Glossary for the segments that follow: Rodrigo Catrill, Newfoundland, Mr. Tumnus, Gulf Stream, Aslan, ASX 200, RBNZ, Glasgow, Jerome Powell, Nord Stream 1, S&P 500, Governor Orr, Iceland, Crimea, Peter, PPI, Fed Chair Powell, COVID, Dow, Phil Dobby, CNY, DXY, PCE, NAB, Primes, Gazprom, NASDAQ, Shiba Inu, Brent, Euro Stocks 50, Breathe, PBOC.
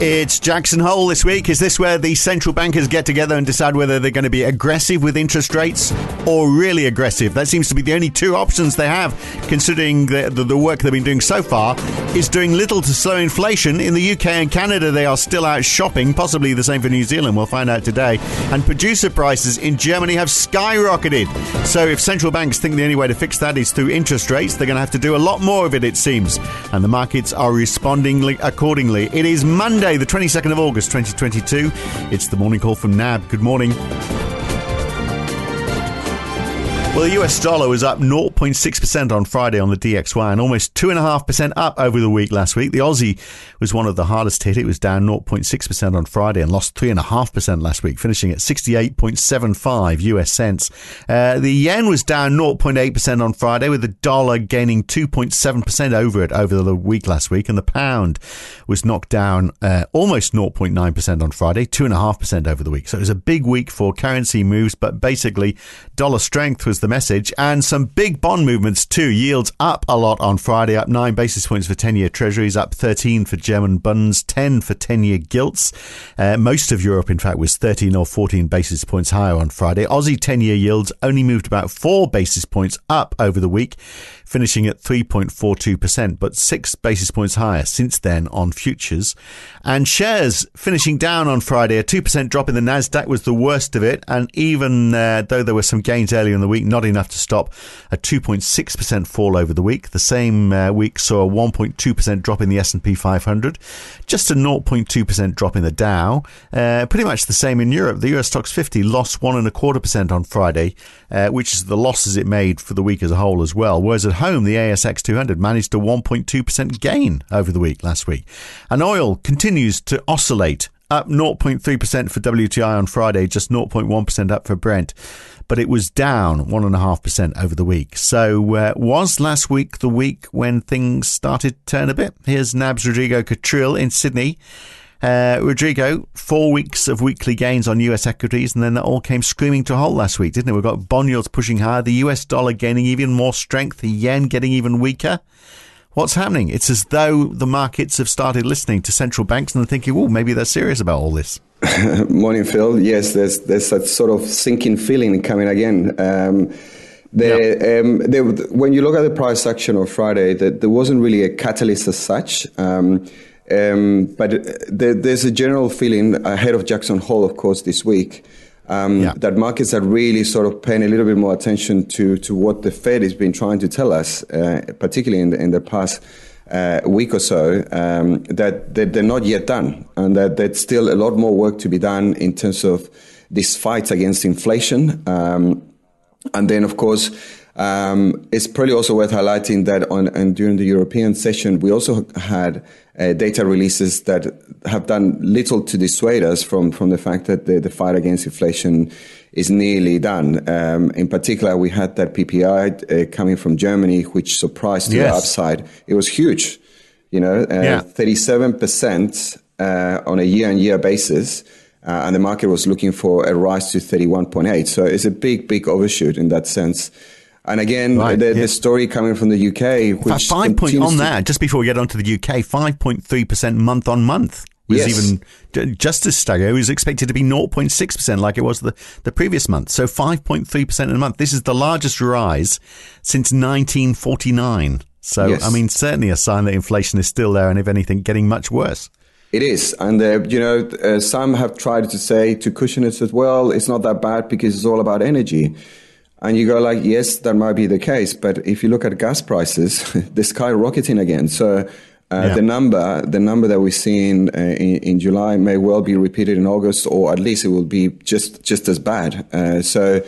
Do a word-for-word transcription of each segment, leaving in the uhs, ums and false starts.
It's Jackson Hole this week. Is this where the central bankers get together and decide whether they're going to be aggressive with interest rates or really aggressive? That seems to be the only two options they have, considering the, the, the work they've been doing so far is doing little to slow inflation. In the U K and Canada, they are still out shopping, possibly the same for New Zealand. We'll find out today. And producer prices in Germany have skyrocketed. So if central banks think the only way to fix that is through interest rates, they're going to have to do a lot more of it, it seems. And the markets are responding accordingly. It is Monday, the twenty-second of August, twenty twenty-two. It's the morning call from N A B. Good morning. Well, the U S dollar was up zero point six percent on Friday on the D X Y and almost two point five percent up over the week last week. The Aussie was one of the hardest hit. It was down zero point six percent on Friday and lost three point five percent last week, finishing at sixty-eight point seven five U S cents. Uh, the yen was down zero point eight percent on Friday, with the dollar gaining two point seven percent over it over the week last week. And the pound was knocked down uh, almost zero point nine percent on Friday, two point five percent over the week. So it was a big week for currency moves, but basically dollar strength was the message, and some big bond movements too. Yields up a lot on Friday, up nine basis points for ten-year treasuries, up thirteen for German bunds, ten for ten-year gilts. Uh, most of Europe, in fact, was thirteen or fourteen basis points higher on Friday. Aussie ten-year yields only moved about four basis points up over the week, finishing at three point four two percent, but six basis points higher since then on futures. And shares finishing down on Friday. A two percent drop in the NASDAQ was the worst of it, and even uh, though there were some gains earlier in the week, not Not enough to stop a two point six percent fall over the week. The same uh, week saw a one point two percent drop in the S and P five hundred, just a zero point two percent drop in the Dow. Uh, pretty much the same in Europe. The Euro Stocks fifty lost one point two five percent on Friday, uh, which is the losses it made for the week as a whole as well. Whereas at home, the A S X two hundred managed a one point two percent gain over the week last week. And oil continues to oscillate, up zero point three percent for W T I on Friday, just zero point one percent up for Brent. But it was down one point five percent over the week. So uh, was last week the week when things started to turn a bit? Here's N A B's Rodrigo Catrill in Sydney. Uh, Rodrigo, four weeks of weekly gains on U S equities, and then that all came screaming to a halt last week, didn't it? We've got bond yields pushing higher, the U S dollar gaining even more strength, the yen getting even weaker. What's happening? It's as though the markets have started listening to central banks and thinking, oh, maybe they're serious about all this. Morning, Phil. Yes, there's there's that sort of sinking feeling coming again. Um, the, yeah. um, the, when you look at the price action on Friday, the, there wasn't really a catalyst as such, um, um, but the, there's a general feeling ahead of Jackson Hole, of course, this week, um, yeah. that markets are really sort of paying a little bit more attention to, to what the Fed has been trying to tell us, uh, particularly in the, in the past Uh, a week or so, um, that, that they're not yet done, and that there's still a lot more work to be done in terms of this fight against inflation. Um, and then, of course, um, it's probably also worth highlighting that on and during the European session, we also had uh, data releases that have done little to dissuade us from, from the fact that the, the fight against inflation is nearly done. Um, in particular, we had that P P I uh, coming from Germany, which surprised yes. to the upside. It was huge, you know, uh, yeah. thirty-seven percent uh, on a year-on-year basis, uh, and the market was looking for a rise to thirty-one point eight. So it's a big, big overshoot in that sense. And again, right, the, yeah. the story coming from the U K, which five point on that. Just before we get on to the U K, five point three percent month on month. Was yes. even just as staggering. It was expected to be zero point six percent like it was the, the previous month. So five point three percent in a month. This is the largest rise since nineteen forty-nine. So, yes. I mean, certainly a sign that inflation is still there and, if anything, getting much worse. It is. And, uh, you know, uh, some have tried to say to cushion it as well, it's not that bad because it's all about energy. And you go like, yes, that might be the case. But if you look at gas prices, they're skyrocketing again. So... Uh, yeah. The number, the number that we're seeing uh, in, in July may well be repeated in August, or at least it will be just, just as bad. Uh, so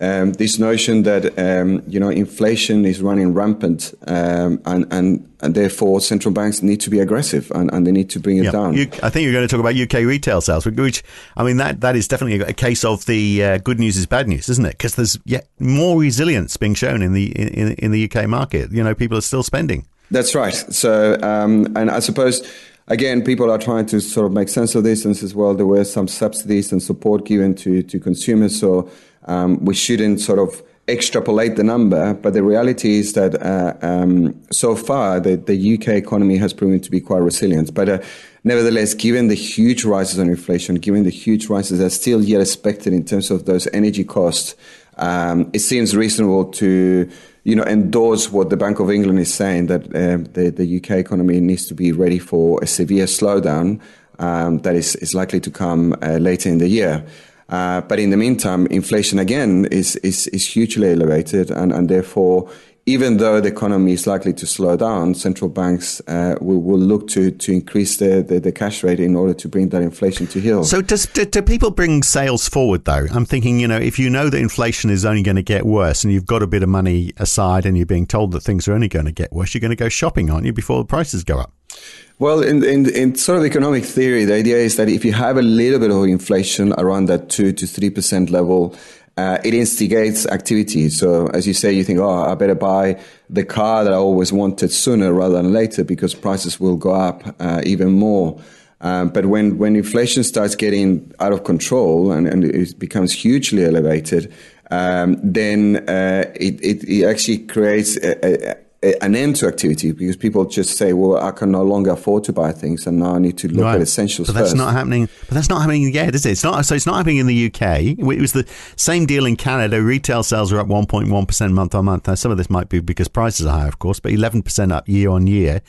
um, this notion that um, you know inflation is running rampant, um, and, and and therefore central banks need to be aggressive and, and they need to bring it yeah. down. You, I think you're going to talk about U K retail sales, which I mean that that is definitely a case of the uh, good news is bad news, isn't it? Because there's yet more resilience being shown in the in, in the U K market. You know, people are still spending. That's right. So, um, and I suppose, again, people are trying to sort of make sense of this and says, well, there were some subsidies and support given to, to consumers, so um, we shouldn't sort of extrapolate the number. But the reality is that uh, um, so far, the, the U K economy has proven to be quite resilient. But uh, Nevertheless, given the huge rises on inflation, given the huge rises that are still yet expected in terms of those energy costs, um, it seems reasonable to, you know, endorse what the Bank of England is saying, that um, the, the U K economy needs to be ready for a severe slowdown um, that is, is likely to come uh, later in the year. Uh, but in the meantime, inflation again is is, is hugely elevated, and, and therefore, even though the economy is likely to slow down, central banks uh, will, will look to to increase the, the, the cash rate in order to bring that inflation to heel. So does, do, do people bring sales forward, though? I'm thinking, you know, if you know that inflation is only going to get worse and you've got a bit of money aside and you're being told that things are only going to get worse, you're going to go shopping, aren't you, before the prices go up? Well, in, in in sort of economic theory, the idea is that if you have a little bit of inflation around that two to three percent level, uh, it instigates activity. So as you say, you think, oh, I better buy the car that I always wanted sooner rather than later because prices will go up uh, even more. Um, but when, when inflation starts getting out of control and, and it becomes hugely elevated, um, then uh, it, it, it actually creates a, a an end to activity, because people just say, well, I can no longer afford to buy things and now I need to look right. at essentials but that's first. Not happening, but that's not happening yet, is it? It's not, so it's not happening in the U K. It was the same deal in Canada. Retail sales are up one point one percent month on month. Now, some of this might be because prices are high, of course, but eleven percent up year on year.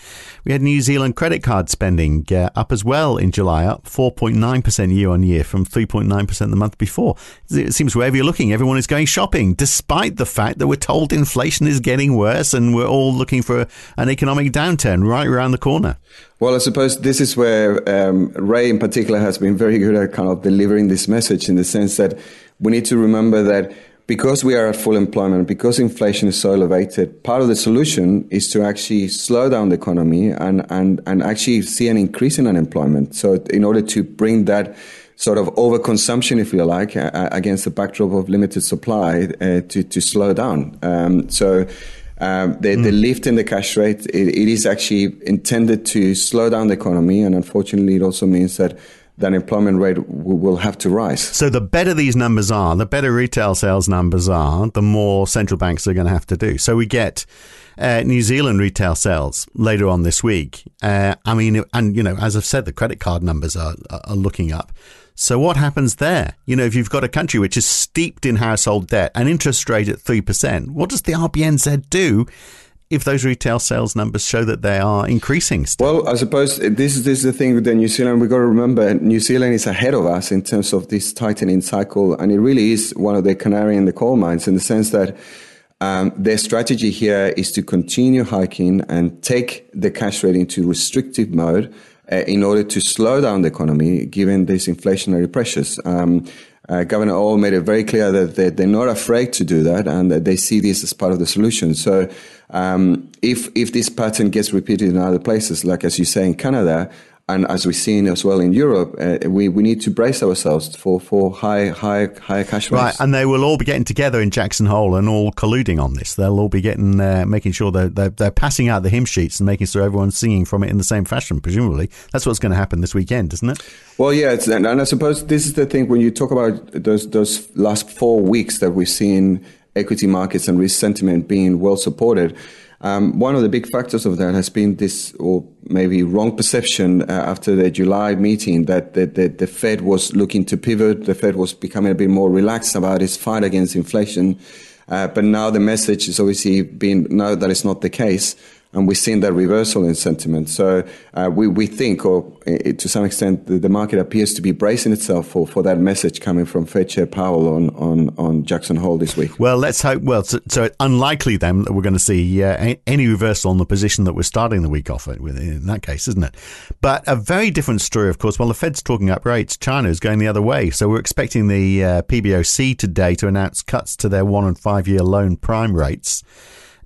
We had New Zealand credit card spending uh, up as well in July, up four point nine percent year on year from three point nine percent the month before. It seems wherever you're looking, everyone is going shopping, despite the fact that we're told inflation is getting worse and we're all looking for an economic downturn right around the corner. Well, I suppose this is where um, Ray in particular has been very good at kind of delivering this message, in the sense that we need to remember that because we are at full employment, because inflation is so elevated, part of the solution is to actually slow down the economy and, and, and actually see an increase in unemployment. So in order to bring that sort of overconsumption, if you like, uh, against the backdrop of limited supply uh, to, to slow down. Um, so Um, the, mm. the lift in the cash rate, it, it is actually intended to slow down the economy, and unfortunately it also means that the unemployment rate w- will have to rise. So the better these numbers are, the better retail sales numbers are, the more central banks are going to have to do. So we get uh, New Zealand retail sales later on this week. Uh, I mean, and you know, as I've said, the credit card numbers are, are looking up. So what happens there? You know, if you've got a country which is steeped in household debt, an interest rate at three percent, what does the R B N Z do if those retail sales numbers show that they are increasing still? Well, I suppose this is, this is the thing with the New Zealand. We've got to remember New Zealand is ahead of us in terms of this tightening cycle, and it really is one of the canary in the coal mines, in the sense that um, their strategy here is to continue hiking and take the cash rate into restrictive mode Uh, in order to slow down the economy, given these inflationary pressures. Um, uh, Governor Orr made it very clear that they, they're not afraid to do that, and that they see this as part of the solution. So um, if if this pattern gets repeated in other places, like as you say in Canada, and as we've seen as well in Europe, uh, we, we need to brace ourselves for, for high, high, high cash rates. Right, and they will all be getting together in Jackson Hole and all colluding on this. They'll all be getting, uh, making sure they're, they're, they're passing out the hymn sheets and making sure everyone's singing from it in the same fashion, presumably. That's what's going to happen this weekend, isn't it? Well, yeah, it's, and I suppose this is the thing, when you talk about those, those last four weeks that we've seen equity markets and risk sentiment being well supported. Um, one of the big factors of that has been this, or maybe wrong perception uh, after the July meeting, that the, the, the Fed was looking to pivot. The Fed was becoming a bit more relaxed about its fight against inflation. Uh, but now the message is obviously being, no, that is not the case. And we've seen that reversal in sentiment. So uh, we, we think, or uh, to some extent, the, the market appears to be bracing itself for, for that message coming from Fed Chair Powell on, on, on Jackson Hole this week. Well, let's hope. Well, so, so it's unlikely then that we're going to see uh, any reversal on the position that we're starting the week off with in that case, isn't it? But a very different story, of course. While the Fed's talking up rates, China is going the other way. So we're expecting the uh, P B O C today to announce cuts to their one and five year loan prime rates.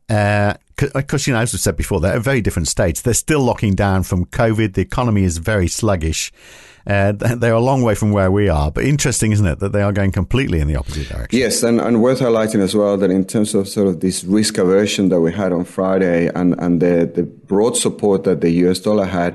Uh, Because, you know, as we've said before, they're at a very different stage. They're still locking down from COVID. The economy is very sluggish. Uh, they're a long way from where we are. But interesting, isn't it, that they are going completely in the opposite direction? Yes, and, and worth highlighting as well that in terms of sort of this risk aversion that we had on Friday, and, and the, the broad support that the U S dollar had,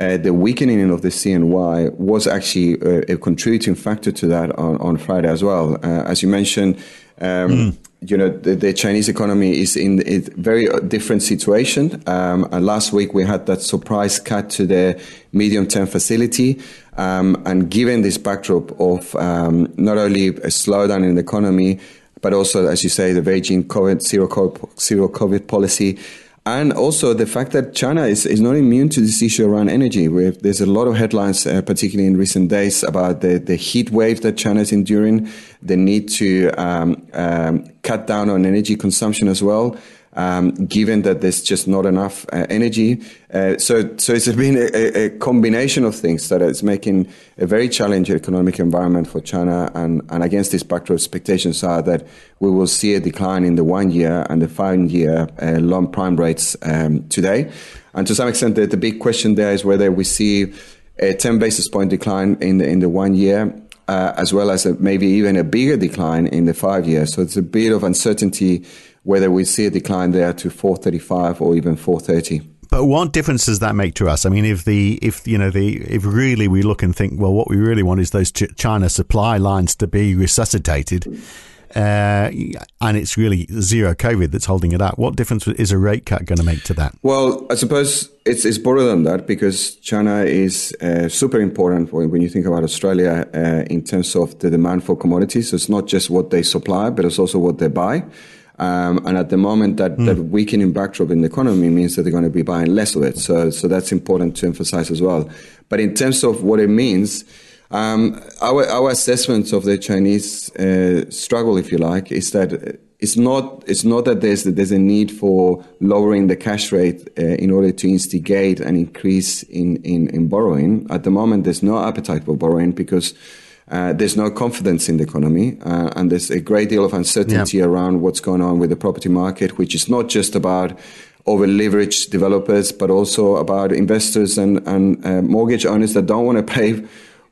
uh, the weakening of the C N Y was actually a, a contributing factor to that on, on Friday as well. Uh, as you mentioned, Um, mm. you know, the, the Chinese economy is in a very different situation. Um, and last week we had that surprise cut to the medium-term facility. Um, and given this backdrop of um, not only a slowdown in the economy, but also, as you say, the Beijing COVID, zero COVID, zero COVID policy, and also the fact that China is, is not immune to this issue around energy. We've, there's a lot of headlines, uh, particularly in recent days, about the, the heat wave that China is enduring, the need to um, um, cut down on energy consumption as well, um, given that there's just not enough uh, energy. Uh, so, so it's been a, a combination of things that is making a very challenging economic environment for China. And, and against this backdrop, expectations are that we will see a decline in the one-year and the five-year uh, long prime rates um, today. And to some extent, the, the big question there is whether we see a ten basis point decline in the, in the one-year, uh, as well as a, maybe even a bigger decline in the five-year. So it's a bit of uncertainty whether we see a decline there to four thirty-five or even four thirty. But what difference does that make to us? I mean, if the if you know the if really we look and think, well, what we really want is those ch- China supply lines to be resuscitated, uh, and it's really zero COVID that's holding it up. What difference is a rate cut going to make to that? Well, I suppose it's it's broader than that, because China is uh, super important when you think about Australia uh, in terms of the demand for commodities. So it's not just what they supply, but it's also what they buy. Um, and at the moment, that, mm. that weakening backdrop in the economy means that they're going to be buying less of it. So so that's important to emphasize as well. But in terms of what it means, um, our, our assessment of the Chinese uh, struggle, if you like, is that it's not it's not that there's, that there's a need for lowering the cash rate uh, in order to instigate an increase in, in, in borrowing. At the moment, there's no appetite for borrowing because Uh, there's no confidence in the economy, uh, and there's a great deal of uncertainty yeah. around what's going on with the property market, which is not just about over-leveraged developers, but also about investors and, and uh, mortgage owners that don't want to pay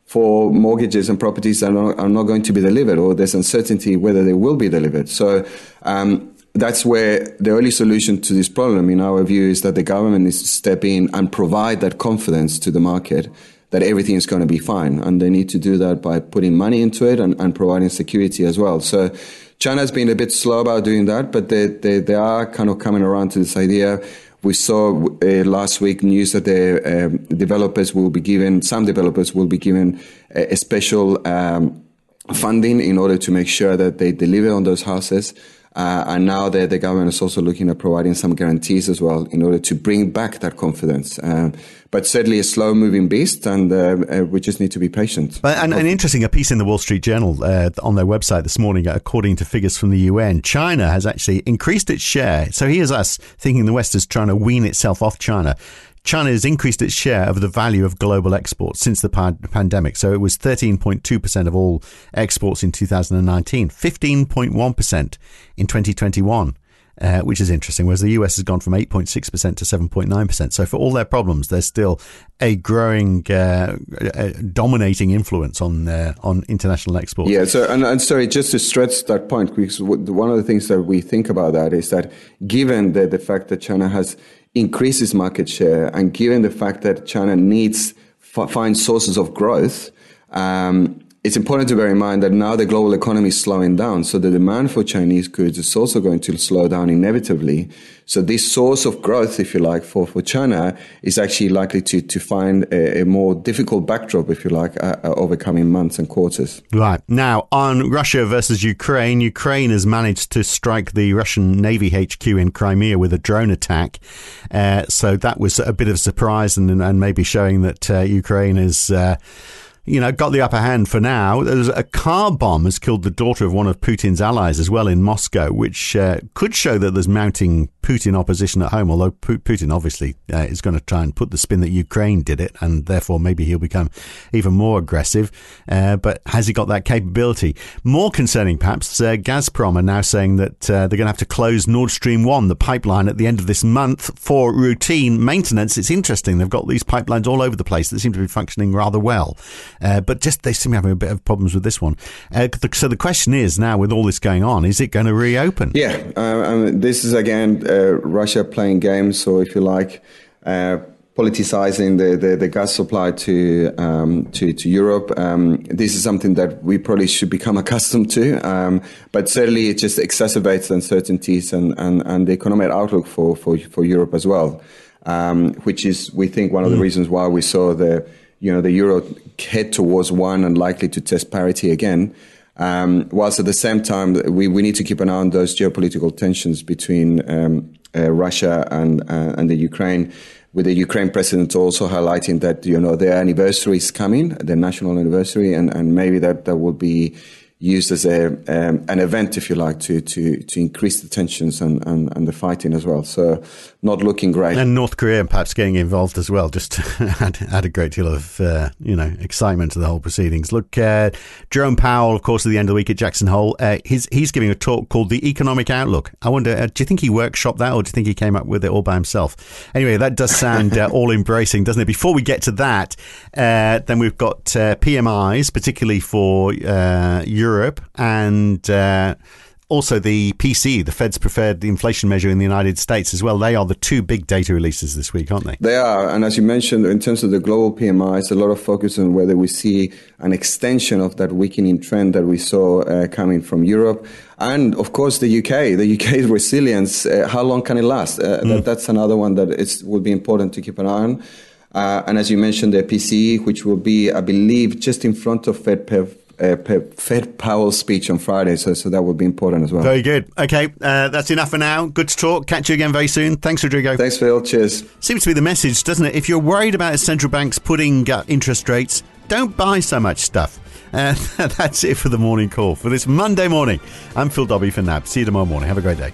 for mortgages and properties that are not, are not going to be delivered, or there's uncertainty whether they will be delivered. So um, that's where the only solution to this problem, in our view, is that the government needs to step in and provide that confidence to the market that everything is going to be fine. And they need to do that by putting money into it and, and providing security as well. So China's been a bit slow about doing that, but they, they, they are kind of coming around to this idea. We saw uh, last week news that the um, developers will be given, some developers will be given a, a special um, funding in order to make sure that they deliver on those houses. Uh, and now the, the government is also looking at providing some guarantees as well in order to bring back that confidence. Um, but certainly a slow-moving beast, and uh, uh, we just need to be patient. But, and, and interesting, a piece in the Wall Street Journal uh, on their website this morning, according to figures from the U N, China has actually increased its share. So here's us thinking the West is trying to wean itself off China. China has increased its share of the value of global exports since the pan- pandemic. So it was thirteen point two percent of all exports in two thousand nineteen, fifteen point one percent in twenty twenty-one, uh, which is interesting, whereas the U S has gone from eight point six percent to seven point nine percent. So for all their problems, there's still a growing, uh, uh, dominating influence on uh, on international exports. Yeah, so and, and sorry, just to stress that point, because one of the things that we think about that is that given the, the fact that China has increases market share, and given the fact that China needs to find sources of growth, um, it's important to bear in mind that now the global economy is slowing down. So the demand for Chinese goods is also going to slow down inevitably. So this source of growth, if you like, for, for China is actually likely to, to find a, a more difficult backdrop, if you like, uh, over coming months and quarters. Right. Now, on Russia versus Ukraine, Ukraine has managed to strike the Russian Navy H Q in Crimea with a drone attack. Uh, so that was a bit of a surprise, and, and maybe showing that uh, Ukraine is... Uh, you know, got the upper hand for now. There's a car bomb has killed the daughter of one of Putin's allies as well in Moscow, which uh, could show that there's mounting Putin opposition at home, although P- Putin obviously uh, is going to try and put the spin that Ukraine did it, and therefore maybe he'll become even more aggressive. Uh, but has he got that capability? More concerning, perhaps, uh, Gazprom are now saying that uh, they're going to have to close Nord Stream one, the pipeline, at the end of this month for routine maintenance. It's interesting. They've got these pipelines all over the place that seem to be functioning rather well. Uh, but just they seem having a bit of problems with this one. Uh, the, so the question is now, with all this going on, is it going to reopen? Yeah, um, this is again uh, Russia playing games, or if you like, uh, politicizing the, the, the gas supply to, um, to, to Europe. Um, this is something that we probably should become accustomed to, um, but certainly it just exacerbates uncertainties and, and, and the economic outlook for, for, for Europe as well, um, which is, we think, one of the reasons why we saw the, you know, the euro head towards one and likely to test parity again. Um, whilst at the same time, we, we need to keep an eye on those geopolitical tensions between um, uh, Russia and uh, and the Ukraine, with the Ukraine president also highlighting that, you know, their anniversary is coming, their national anniversary, and, and maybe that, that will be used as a um, an event, if you like, to to, to increase the tensions and, and, and the fighting as well. So not looking great. And North Korea perhaps getting involved as well, just add, add a great deal of, uh, you know, excitement to the whole proceedings. Look, uh, Jerome Powell, of course, at the end of the week at Jackson Hole, uh, he's, he's giving a talk called The Economic Outlook. I wonder, uh, do you think he workshopped that, or do you think he came up with it all by himself? Anyway, that does sound uh, all-embracing, doesn't it? Before we get to that, uh, then we've got uh, P M Is, particularly for uh, Europe. Europe and uh, also the P C E, the Fed's preferred inflation measure in the United States as well. They are the two big data releases this week, aren't they? They are. And as you mentioned, in terms of the global P M Is, a lot of focus on whether we see an extension of that weakening trend that we saw uh, coming from Europe. And, of course, the U K, the U K's resilience, uh, how long can it last? Uh, mm. that, that's another one that it's, will be important to keep an eye on. Uh, and as you mentioned, the P C E, which will be, I believe, just in front of Fed P E V. Uh, Fed Powell's speech on Friday, so so that would be important as well. Very good. Okay, uh, that's enough for now. Good to talk. Catch you again very soon. Thanks, Rodrigo. Thanks, Phil. Cheers. Seems to be the message, doesn't it? If you're worried about central banks putting uh, interest rates, don't buy so much stuff. Uh, that's it for the morning call for this Monday morning. I'm Phil Dobby for N A B. See you tomorrow morning. Have a great day.